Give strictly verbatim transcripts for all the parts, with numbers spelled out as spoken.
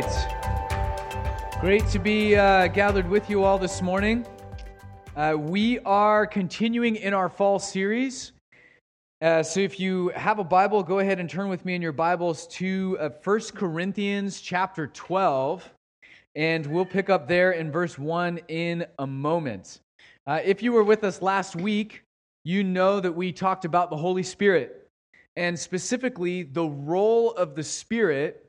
right. Great to be uh, gathered with you all this morning. Uh, we are continuing in our fall series. Uh, so if you have a Bible, go ahead and turn with me in your Bibles to uh, First Corinthians chapter twelve. And we'll pick up there in verse one in a moment. Uh, if you were with us last week, you know that we talked about the Holy Spirit, and specifically the role of the Spirit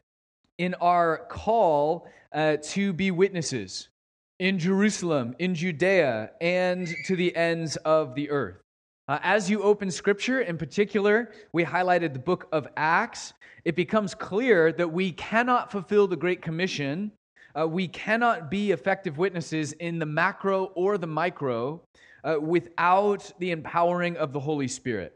in our call uh, to be witnesses in Jerusalem, in Judea, and to the ends of the earth. Uh, as you open Scripture, in particular, we highlighted the book of Acts. It becomes clear that we cannot fulfill the Great Commission. Uh, we cannot be effective witnesses in the macro or the micro uh, without the empowering of the Holy Spirit.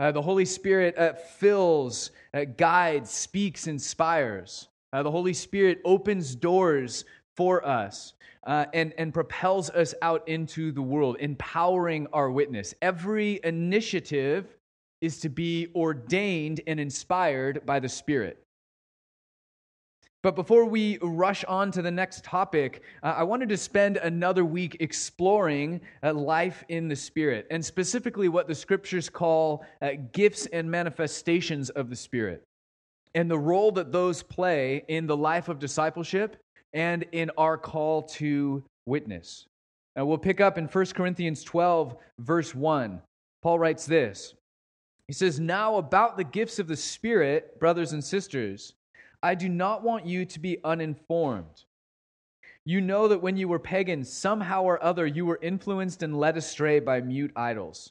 Uh, the Holy Spirit uh, fills, uh, guides, speaks, inspires. Uh, the Holy Spirit opens doors for us uh, and, and propels us out into the world, empowering our witness. Every initiative is to be ordained and inspired by the Spirit. But before we rush on to the next topic, uh, I wanted to spend another week exploring uh, life in the Spirit, and specifically what the Scriptures call uh, gifts and manifestations of the Spirit, and the role that those play in the life of discipleship and in our call to witness. Now, we'll pick up in First Corinthians twelve, verse one. Paul writes this. He says, "Now about the gifts of the Spirit, brothers and sisters, I do not want you to be uninformed. You know that when you were pagans, somehow or other you were influenced and led astray by mute idols.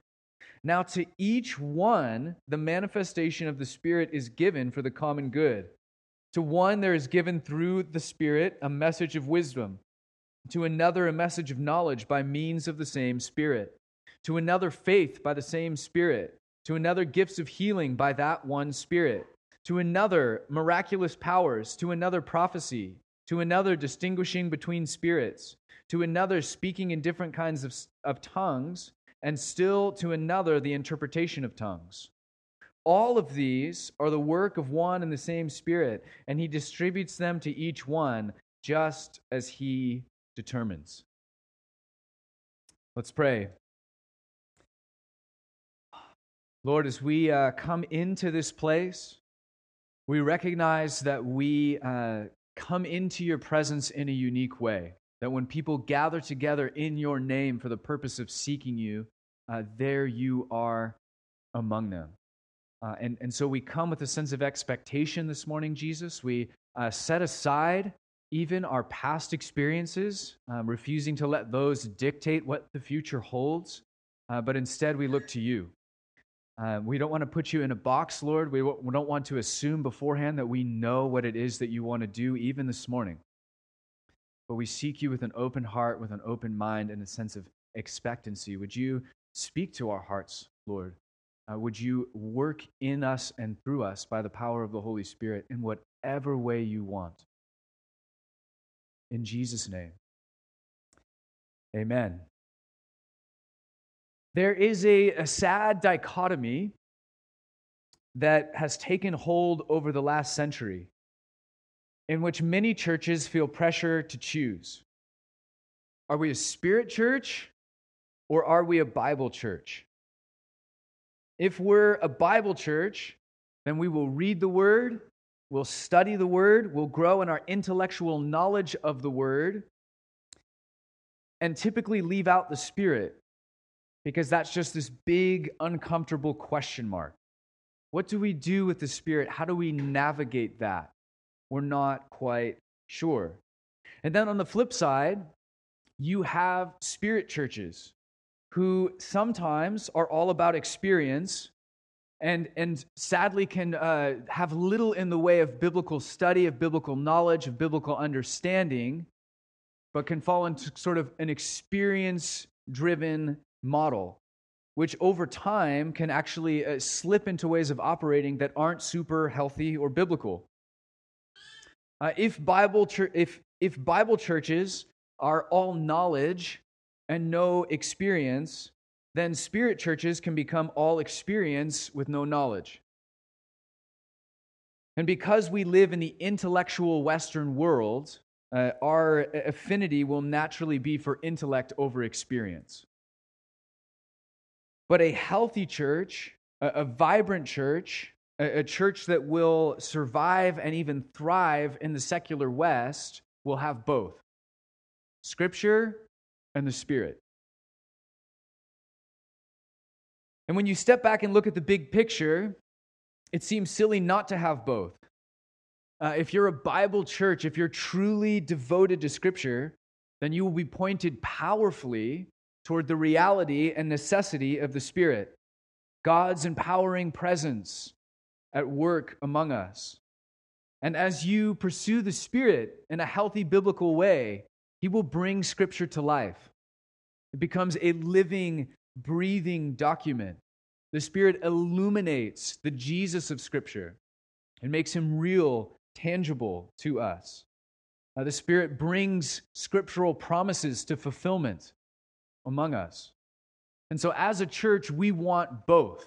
Now to each one, the manifestation of the Spirit is given for the common good. To one, there is given through the Spirit a message of wisdom. To another, a message of knowledge by means of the same Spirit. To another, faith by the same Spirit. To another, gifts of healing by that one Spirit. To another, miraculous powers. To another, prophecy. To another, distinguishing between spirits. To another, speaking in different kinds of, of tongues. And still to another, the interpretation of tongues. All of these are the work of one and the same Spirit, and He distributes them to each one just as He determines." Let's pray. Lord, as we uh, come into this place, we recognize that we uh, come into your presence in a unique way, that when people gather together in your name for the purpose of seeking you, uh, there you are among them. Uh, and, and so we come with a sense of expectation this morning, Jesus. We uh, set aside even our past experiences, um, refusing to let those dictate what the future holds, uh, but instead we look to you. Uh, we don't want to put you in a box, Lord. We, w- we don't want to assume beforehand that we know what it is that you want to do, even this morning. But we seek you with an open heart, with an open mind, and a sense of expectancy. Would you speak to our hearts, Lord? Uh, would you work in us and through us by the power of the Holy Spirit in whatever way you want? In Jesus' name, amen. There is a, a sad dichotomy that has taken hold over the last century, in which many churches feel pressure to choose. Are we a Spirit church or are we a Bible church? If we're a Bible church, then we will read the Word, we'll study the Word, we'll grow in our intellectual knowledge of the Word, and typically leave out the Spirit, because that's just this big, uncomfortable question mark. What do we do with the Spirit? How do we navigate that? We're not quite sure. And then on the flip side, you have Spirit churches who sometimes are all about experience and, and sadly can uh, have little in the way of biblical study, of biblical knowledge, of biblical understanding, but can fall into sort of an experience-driven model, which over time can actually uh, slip into ways of operating that aren't super healthy or biblical. Uh, if Bible chur- if if Bible churches are all knowledge and no experience, then spirit churches can become all experience with no knowledge. And because we live in the intellectual Western world, uh, our affinity will naturally be for intellect over experience. But a healthy church, a, a vibrant church, a, a church that will survive and even thrive in the secular West will have both Scripture and the Spirit. And when you step back and look at the big picture, it seems silly not to have both. Uh, if you're a Bible church, if you're truly devoted to Scripture, then you will be pointed powerfully toward the reality and necessity of the Spirit, God's empowering presence at work among us. And as you pursue the Spirit in a healthy biblical way, He will bring Scripture to life. It becomes a living, breathing document. The Spirit illuminates the Jesus of Scripture and makes Him real, tangible to us. Uh, the Spirit brings scriptural promises to fulfillment among us. And so as a church, we want both.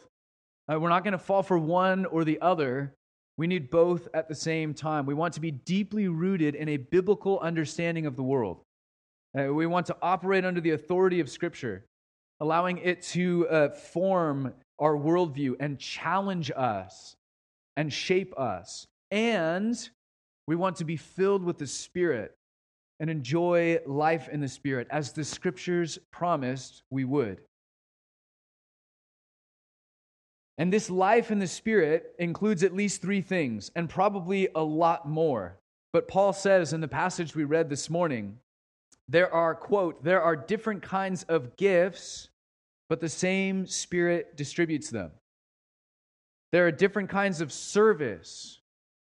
Uh, we're not going to fall for one or the other. We need both at the same time. We want to be deeply rooted in a biblical understanding of the world. Uh, we want to operate under the authority of Scripture, allowing it to uh, form our worldview and challenge us and shape us. And we want to be filled with the Spirit and enjoy life in the Spirit as the Scriptures promised we would. And this life in the Spirit includes at least three things, and probably a lot more. But Paul says in the passage we read this morning, there are, quote, there are different kinds of gifts, but the same Spirit distributes them. There are different kinds of service,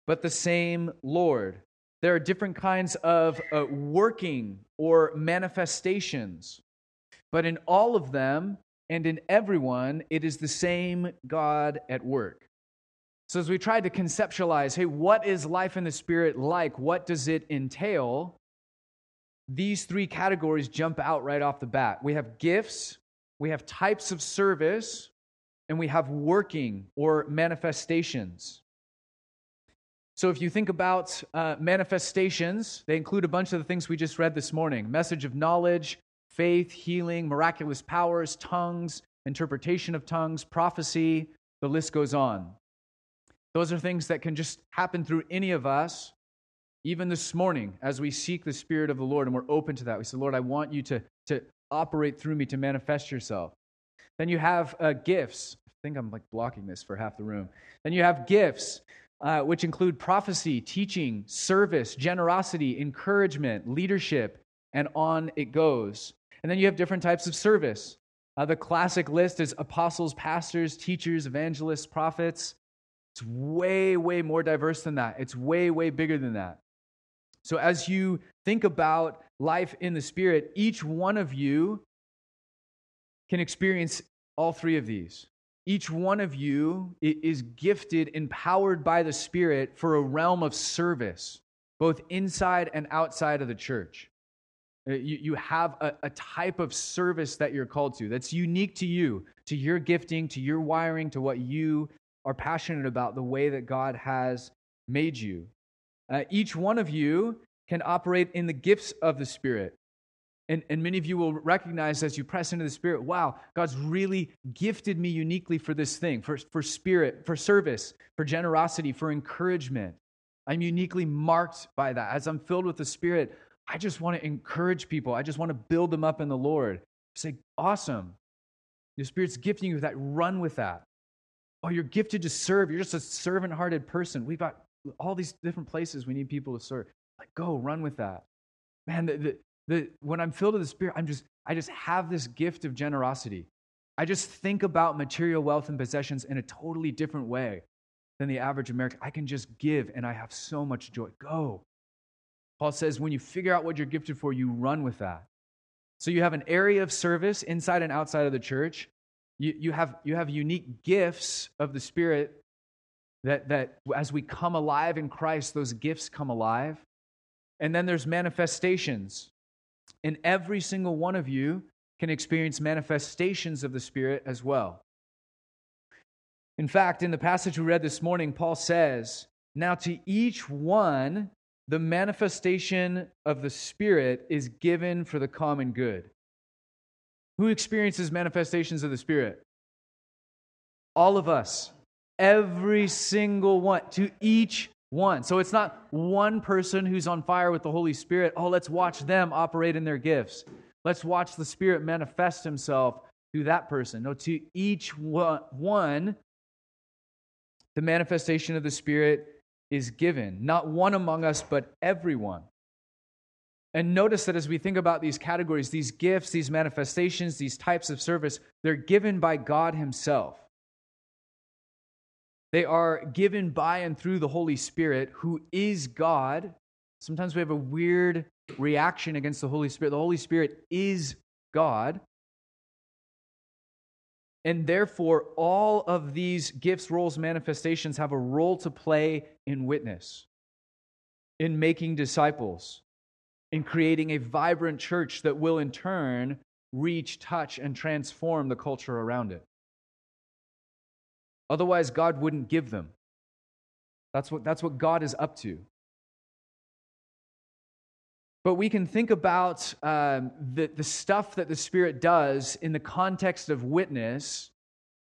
but the same Lord. There are different kinds of uh, working or manifestations, but in all of them and in everyone, it is the same God at work. So as we tried to conceptualize, hey, what is life in the Spirit like? What does it entail? These three categories jump out right off the bat. We have gifts, we have types of service, and we have working or manifestations. So if you think about uh, manifestations, they include a bunch of the things we just read this morning. Message of knowledge, faith, healing, miraculous powers, tongues, interpretation of tongues, prophecy, the list goes on. Those are things that can just happen through any of us. Even this morning, as we seek the Spirit of the Lord and we're open to that, we say, Lord, I want you to, to operate through me, to manifest yourself. Then you have uh, gifts. I think I'm like blocking this for half the room. Then you have gifts, uh, which include prophecy, teaching, service, generosity, encouragement, leadership, and on it goes. And then you have different types of service. Uh, the classic list is apostles, pastors, teachers, evangelists, prophets. It's way, way more diverse than that. It's way, way bigger than that. So as you think about life in the Spirit, each one of you can experience all three of these. Each one of you is gifted, empowered by the Spirit for a realm of service, both inside and outside of the church. You have a type of service that you're called to that's unique to you, to your gifting, to your wiring, to what you are passionate about, the way that God has made you. Uh, each one of you can operate in the gifts of the Spirit. And, and many of you will recognize as you press into the Spirit, wow, God's really gifted me uniquely for this thing, for, for spirit, for service, for generosity, for encouragement. I'm uniquely marked by that. As I'm filled with the Spirit, I just want to encourage people. I just want to build them up in the Lord. Say, awesome. Your Spirit's gifting you with that. Run with that. Oh, you're gifted to serve. You're just a servant-hearted person. We've got all these different places we need people to serve. Like, go run with that, man. The, the, the, when I'm filled with the Spirit, I'm just I just have this gift of generosity. I just think about material wealth and possessions in a totally different way than the average American. I can just give, and I have so much joy. Go, Paul says when you figure out what you're gifted for, you run with that. So you have an area of service inside and outside of the church. You, you have you have unique gifts of the Spirit that, that as we come alive in Christ, those gifts come alive. And then there's manifestations. And every single one of you can experience manifestations of the Spirit as well. In fact, in the passage we read this morning, Paul says, now to each one, the manifestation of the Spirit is given for the common good. Who experiences manifestations of the Spirit? All of us. Every single one. To each one. So it's not one person who's on fire with the Holy Spirit. Oh, let's watch them operate in their gifts. Let's watch the Spirit manifest Himself through that person. No, to each one, the manifestation of the Spirit is given. Not one among us, but everyone. And notice that as we think about these categories, these gifts, these manifestations, these types of service, they're given by God Himself. They are given by and through the Holy Spirit, who is God. Sometimes we have a weird reaction against the Holy Spirit. The Holy Spirit is God. And therefore, all of these gifts, roles, manifestations have a role to play in witness, in making disciples, in creating a vibrant church that will in turn reach, touch, and transform the culture around it. Otherwise, God wouldn't give them. That's what, that's what God is up to. But we can think about um, the, the stuff that the Spirit does in the context of witness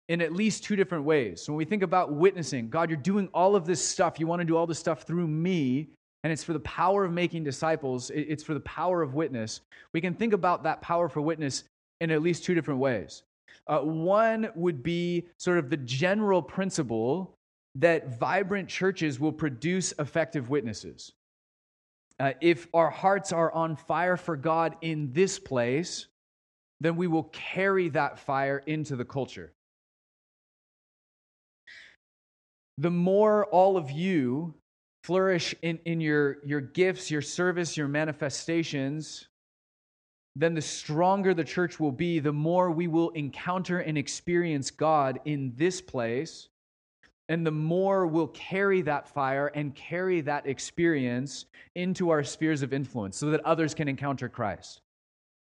in at least two different ways. So when we think about witnessing, God, you're doing all of this stuff. You want to do all this stuff through me, and it's for the power of making disciples. It's for the power of witness. We can think about that power for witness in at least two different ways. Uh, one would be sort of the general principle that vibrant churches will produce effective witnesses. Uh, if our hearts are on fire for God in this place, then we will carry that fire into the culture. The more all of you flourish in, in your, your gifts, your service, your manifestations, then the stronger the church will be, the more we will encounter and experience God in this place, and the more we'll carry that fire and carry that experience into our spheres of influence so that others can encounter Christ.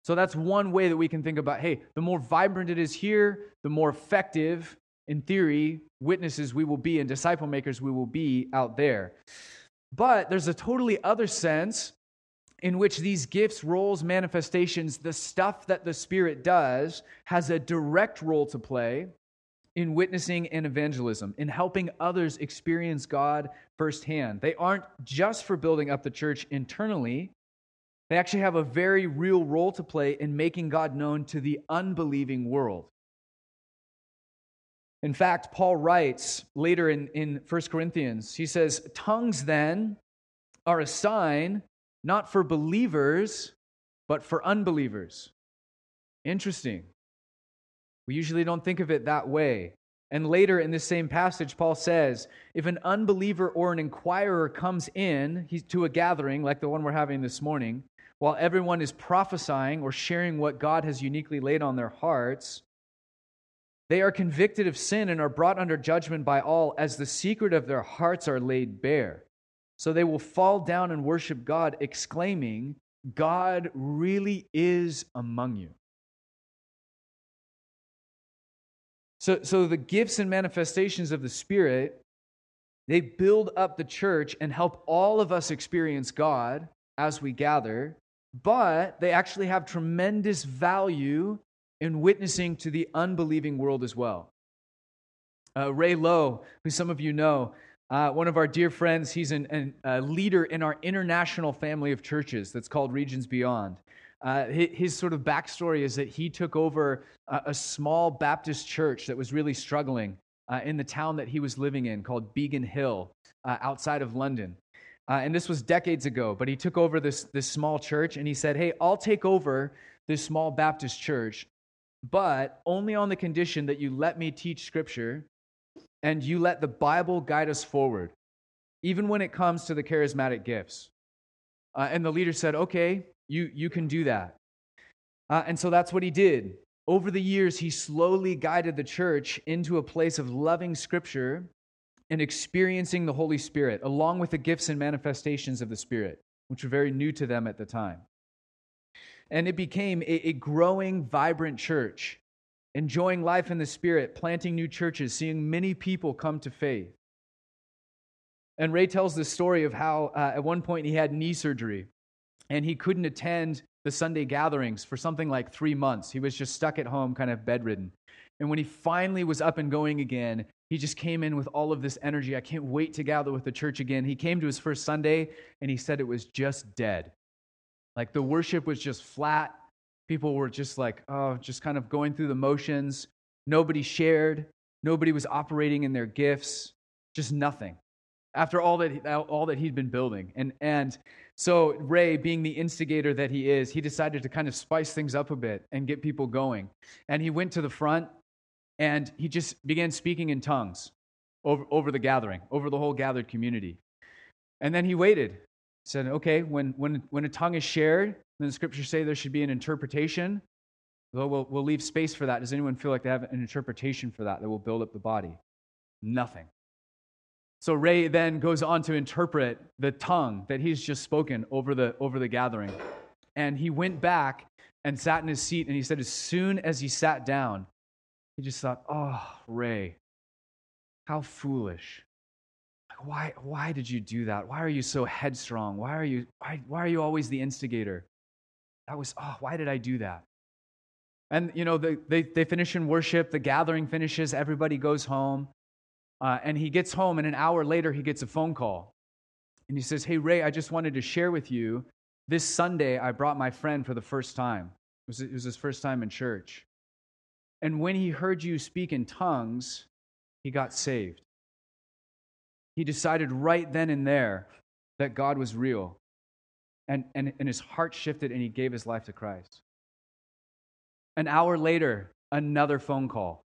So that's one way that we can think about, hey, the more vibrant it is here, the more effective, in theory, witnesses we will be and disciple makers we will be out there. But there's a totally other sense in which these gifts, roles, manifestations, the stuff that the Spirit does has a direct role to play in witnessing and evangelism, in helping others experience God firsthand. They aren't just for building up the church internally. They actually have a very real role to play in making God known to the unbelieving world. In fact, Paul writes later in, in First Corinthians, he says, tongues then are a sign not for believers, but for unbelievers. Interesting. We usually don't think of it that way. And later in this same passage, Paul says, if an unbeliever or an inquirer comes in to a gathering, like the one we're having this morning, while everyone is prophesying or sharing what God has uniquely laid on their hearts, they are convicted of sin and are brought under judgment by all as the secret of their hearts are laid bare. So they will fall down and worship God, exclaiming, God really is among you. So, so the gifts and manifestations of the Spirit, they build up the church and help all of us experience God as we gather, but they actually have tremendous value in witnessing to the unbelieving world as well. Uh, Ray Lowe, who some of you know, Uh, one of our dear friends, he's an, an, a leader in our international family of churches that's called Regions Beyond. Uh, his, his sort of backstory is that he took over a, a small Baptist church that was really struggling uh, in the town that he was living in called Biggin Hill uh, outside of London. Uh, and this was decades ago, but he took over this, this small church and he said, hey, I'll take over this small Baptist church, but only on the condition that you let me teach Scripture and you let the Bible guide us forward, even when it comes to the charismatic gifts. Uh, and the leader said, okay, you, you can do that. Uh, and so that's what he did. Over the years, he slowly guided the church into a place of loving Scripture and experiencing the Holy Spirit, along with the gifts and manifestations of the Spirit, which were very new to them at the time. And it became a, a growing, vibrant church, enjoying life in the Spirit, planting new churches, seeing many people come to faith. And Ray tells the story of how uh, at one point he had knee surgery, and he couldn't attend the Sunday gatherings for something like three months. He was just stuck at home, kind of bedridden. And when he finally was up and going again, he just came in with all of this energy. I can't wait to gather with the church again. He came to his first Sunday, and he said it was just dead. Like, the worship was just flat. People were just like, oh, just kind of going through the motions. Nobody shared. Nobody was operating in their gifts. Just nothing. After all that, all that he'd been building. And and so Ray, being the instigator that he is, he decided to kind of spice things up a bit and get people going. And he went to the front, and he just began speaking in tongues over, over the gathering, over the whole gathered community. And then he waited. He said, okay, when when when a tongue is shared, then the Scriptures say there should be an interpretation. Well, we'll, we'll leave space for that. Does anyone feel like they have an interpretation for that that will build up the body? Nothing. So Ray then goes on to interpret the tongue that he's just spoken over the over the gathering. And he went back and sat in his seat, and he said as soon as he sat down, he just thought, oh, Ray, how foolish. Like, why why did you do that? Why are you so headstrong? Why are you why why are you always the instigator? That was, oh, why did I do that? And you know, they they, they finish in worship, the gathering finishes, everybody goes home. Uh, and he gets home, and an hour later, he gets a phone call. And he says, hey, Ray, I just wanted to share with you, this Sunday, I brought my friend for the first time. It was, it was his first time in church. And when he heard you speak in tongues, he got saved. He decided right then and there that God was real. And, and, and his heart shifted, and he gave his life to Christ. An hour later, another phone call.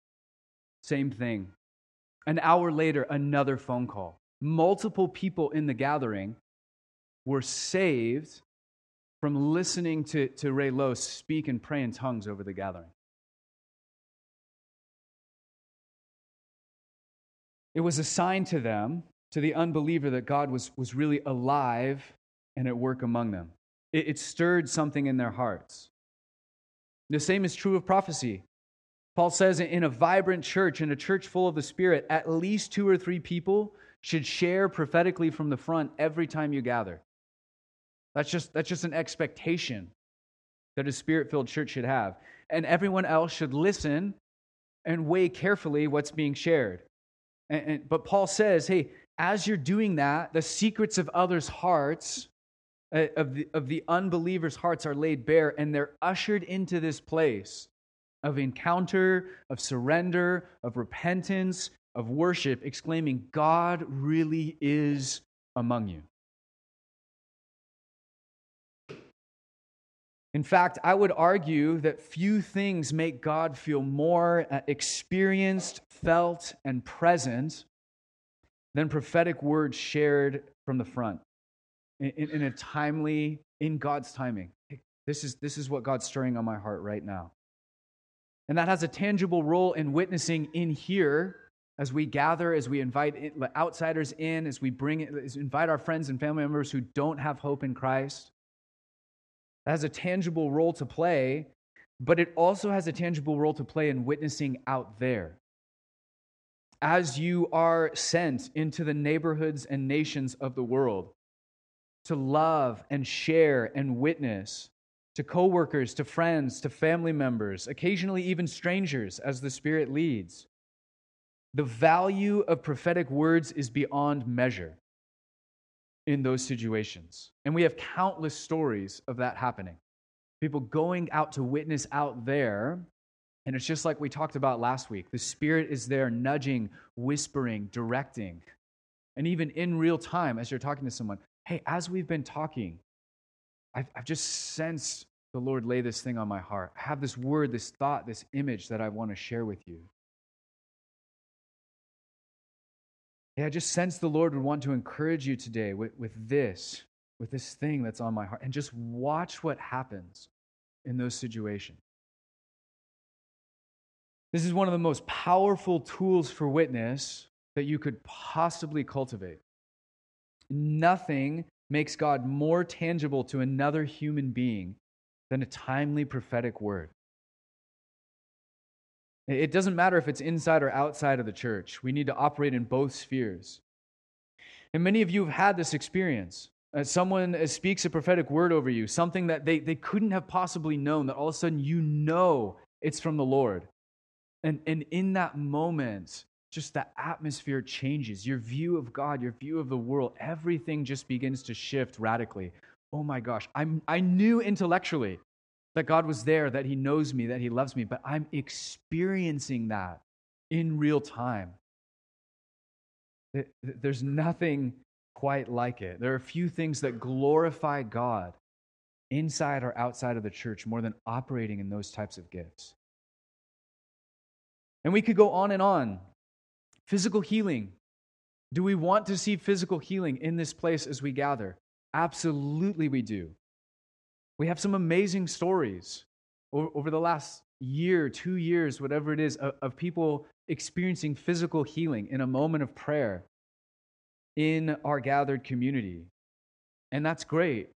Same thing. An hour later, another phone call. Multiple people in the gathering were saved from listening to, to Ray Lowe speak and pray in tongues over the gathering. It was a sign to them, to the unbeliever, that God was, was really alive and at work among them. It, it stirred something in their hearts. The same is true of prophecy. Paul says in a vibrant church, in a church full of the Spirit, at least two or three people should share prophetically from the front every time you gather. That's just, that's just an expectation that a Spirit-filled church should have. And everyone else should listen and weigh carefully what's being shared. And, and, but Paul says, hey, as you're doing that, the secrets of others' hearts, uh, of the, of the unbelievers' hearts are laid bare, and they're ushered into this place of encounter, of surrender, of repentance, of worship, exclaiming, God really is among you. In fact, I would argue that few things make God feel more experienced, felt, and present than prophetic words shared from the front in, in a timely, in God's timing. This is, this is what God's stirring on my heart right now. And that has a tangible role in witnessing in here as we gather, as we invite outsiders in, as we bring, as we invite our friends and family members who don't have hope in Christ. That has a tangible role to play, but it also has a tangible role to play in witnessing out there. As you are sent into the neighborhoods and nations of the world to love and share and witness to coworkers, to friends, to family members, occasionally even strangers as the Spirit leads. The value of prophetic words is beyond measure in those situations. And we have countless stories of that happening. People going out to witness out there, and it's just like we talked about last week. The Spirit is there nudging, whispering, directing, and even in real time as you're talking to someone, hey, as we've been talking, I've, I've just sensed the Lord lay this thing on my heart. I have this word, this thought, this image that I want to share with you. Yeah, I just sense the Lord would want to encourage you today with, with this, with this thing that's on my heart, and just watch what happens in those situations. This is one of the most powerful tools for witness that you could possibly cultivate. Nothing makes God more tangible to another human being than a timely prophetic word. It doesn't matter if it's inside or outside of the church. We need to operate in both spheres. And many of you have had this experience. As someone speaks a prophetic word over you, something that they, they couldn't have possibly known, that all of a sudden you know it's from the Lord. And, and in that moment, just the atmosphere changes. Your view of God, your view of the world, everything just begins to shift radically. Oh my gosh, I'm, I knew intellectually that God was there, that He knows me, that He loves me, but I'm experiencing that in real time. There's nothing quite like it. There are few things that glorify God inside or outside of the church more than operating in those types of gifts. And we could go on and on. Physical healing. Do we want to see physical healing in this place as we gather? Absolutely we do. We have some amazing stories over the last year, two years, whatever it is, of people experiencing physical healing in a moment of prayer in our gathered community. And that's great.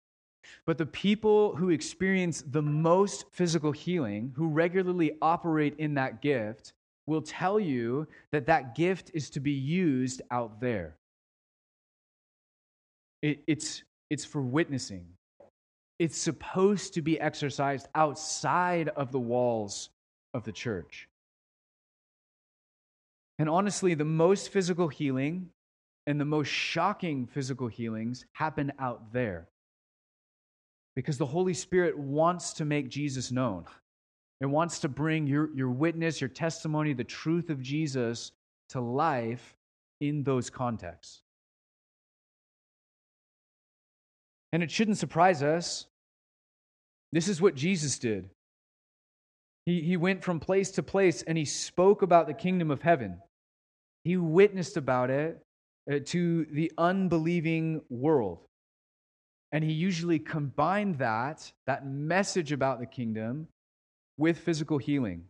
But the people who experience the most physical healing, who regularly operate in that gift, will tell you that that gift is to be used out there. It, it's, it's for witnessing. It's supposed to be exercised outside of the walls of the church. And honestly, the most physical healing and the most shocking physical healings happen out there, because the Holy Spirit wants to make Jesus known. It wants to bring your, your witness, your testimony, the truth of Jesus to life in those contexts. And it shouldn't surprise us. This is what Jesus did. He, he went from place to place and he spoke about the kingdom of heaven. He witnessed about it uh, to the unbelieving world. And he usually combined that, that message about the kingdom with physical healing,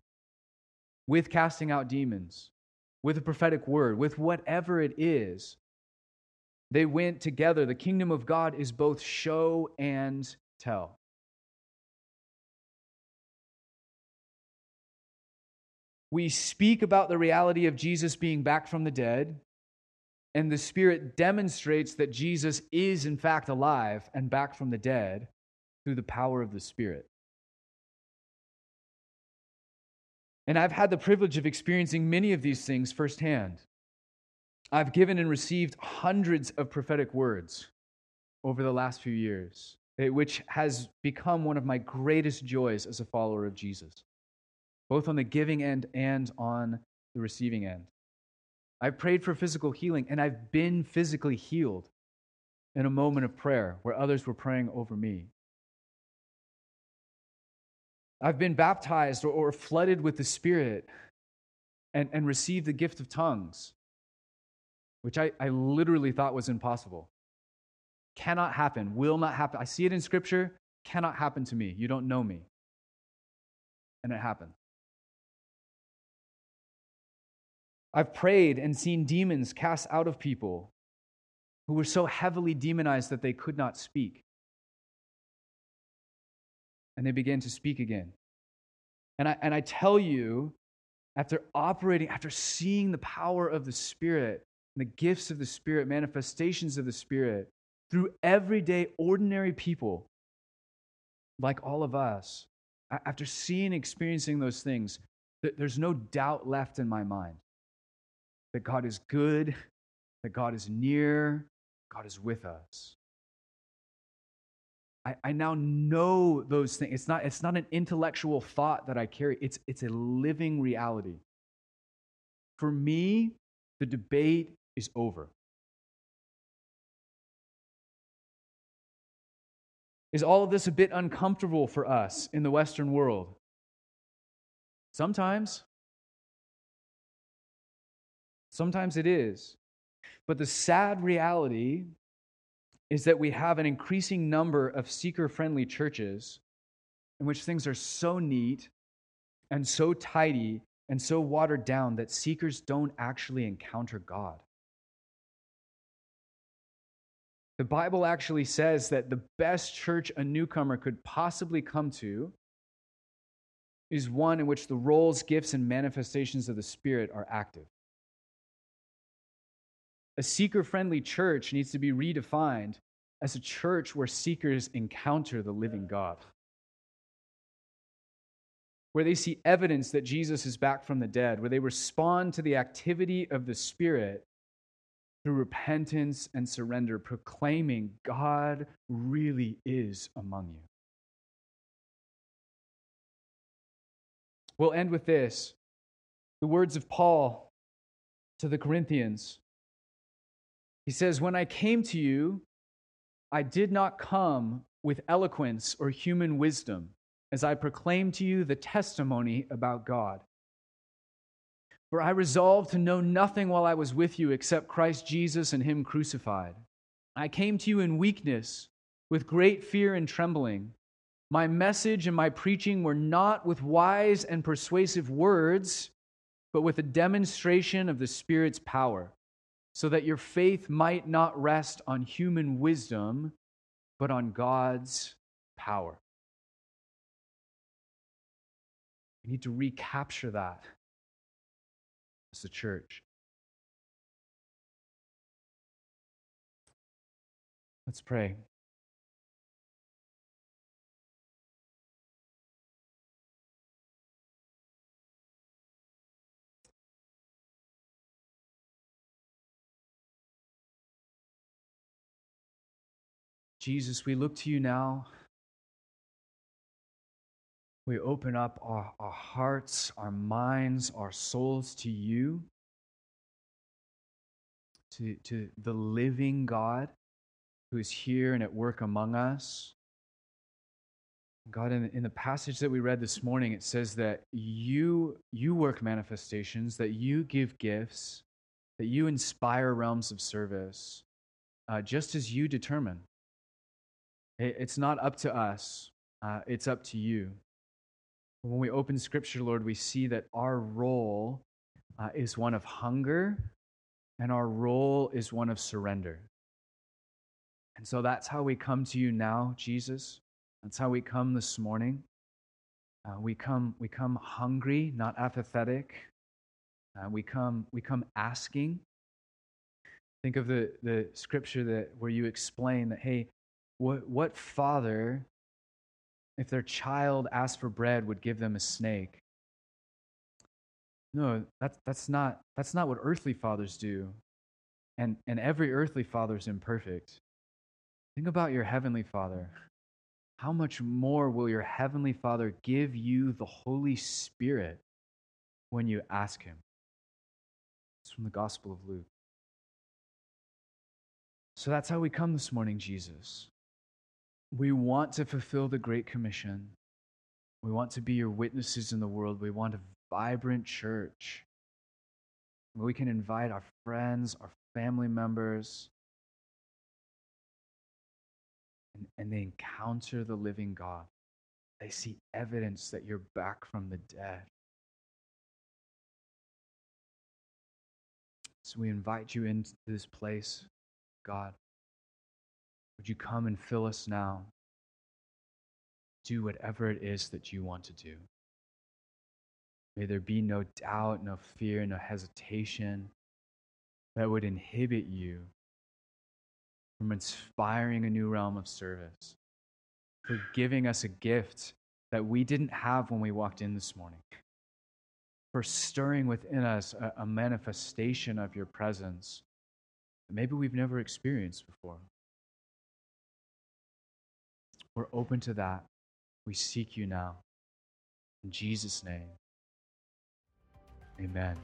with casting out demons, with a prophetic word, with whatever it is. They went together. The kingdom of God is both show and tell. We speak about the reality of Jesus being back from the dead, and the Spirit demonstrates that Jesus is in fact alive and back from the dead through the power of the Spirit. And I've had the privilege of experiencing many of these things firsthand. I've given and received hundreds of prophetic words over the last few years, which has become one of my greatest joys as a follower of Jesus, both on the giving end and on the receiving end. I've prayed for physical healing, and I've been physically healed in a moment of prayer where others were praying over me. I've been baptized or, or flooded with the Spirit and, and received the gift of tongues, which I, I literally thought was impossible. Cannot happen, will not happen. I see it in Scripture, cannot happen to me. You don't know me. And it happened. I've prayed and seen demons cast out of people who were so heavily demonized that they could not speak. And they began to speak again. And I and I tell you, after operating, after seeing the power of the Spirit, the gifts of the Spirit, manifestations of the Spirit, through everyday, ordinary people, like all of us, after seeing and experiencing those things, there's no doubt left in my mind that God is good, that God is near, God is with us. I now know those things. It's not, it's not an intellectual thought that I carry. It's, it's a living reality. For me, the debate is over. Is all of this a bit uncomfortable for us in the Western world? Sometimes. Sometimes it is. But the sad reality is that we have an increasing number of seeker-friendly churches in which things are so neat and so tidy and so watered down that seekers don't actually encounter God. The Bible actually says that the best church a newcomer could possibly come to is one in which the roles, gifts, and manifestations of the Spirit are active. A seeker-friendly church needs to be redefined as a church where seekers encounter the living God, where they see evidence that Jesus is back from the dead, where they respond to the activity of the Spirit through repentance and surrender, proclaiming God really is among you. We'll end with this, the words of Paul to the Corinthians. He says, "When I came to you, I did not come with eloquence or human wisdom, as I proclaimed to you the testimony about God. For I resolved to know nothing while I was with you except Christ Jesus and Him crucified. I came to you in weakness, with great fear and trembling. My message and my preaching were not with wise and persuasive words, but with a demonstration of the Spirit's power, so that your faith might not rest on human wisdom, but on God's power." We need to recapture that as the church. Let's pray. Jesus, we look to you now. We open up our, our hearts, our minds, our souls to you, to, to the living God who is here and at work among us. God, in, in the passage that we read this morning, it says that you, you work manifestations, that you give gifts, that you inspire realms of service, uh, just as you determine. It's not up to us. Uh, it's up to you. When we open Scripture, Lord, we see that our role uh, is one of hunger, and our role is one of surrender. And so that's how we come to you now, Jesus. That's how we come this morning. Uh, we come, we come hungry, not apathetic. Uh, we come, we come asking. Think of the the Scripture that where you explain that, hey. What what father, if their child asked for bread, would give them a snake? No, that's that's not that's not what earthly fathers do. And and every earthly father is imperfect. Think about your heavenly Father. How much more will your heavenly Father give you the Holy Spirit when you ask Him? It's from the Gospel of Luke. So that's how we come this morning, Jesus. We want to fulfill the Great Commission. We want to be your witnesses in the world. We want a vibrant church where we can invite our friends, our family members, and, and they encounter the living God. They see evidence that you're back from the dead. So we invite you into this place, God. Would you come and fill us now? Do whatever it is that you want to do. May there be no doubt, no fear, no hesitation that would inhibit you from inspiring a new realm of service, for giving us a gift that we didn't have when we walked in this morning, for stirring within us a, a manifestation of your presence that maybe we've never experienced before. We're open to that. We seek you now. In Jesus' name, amen.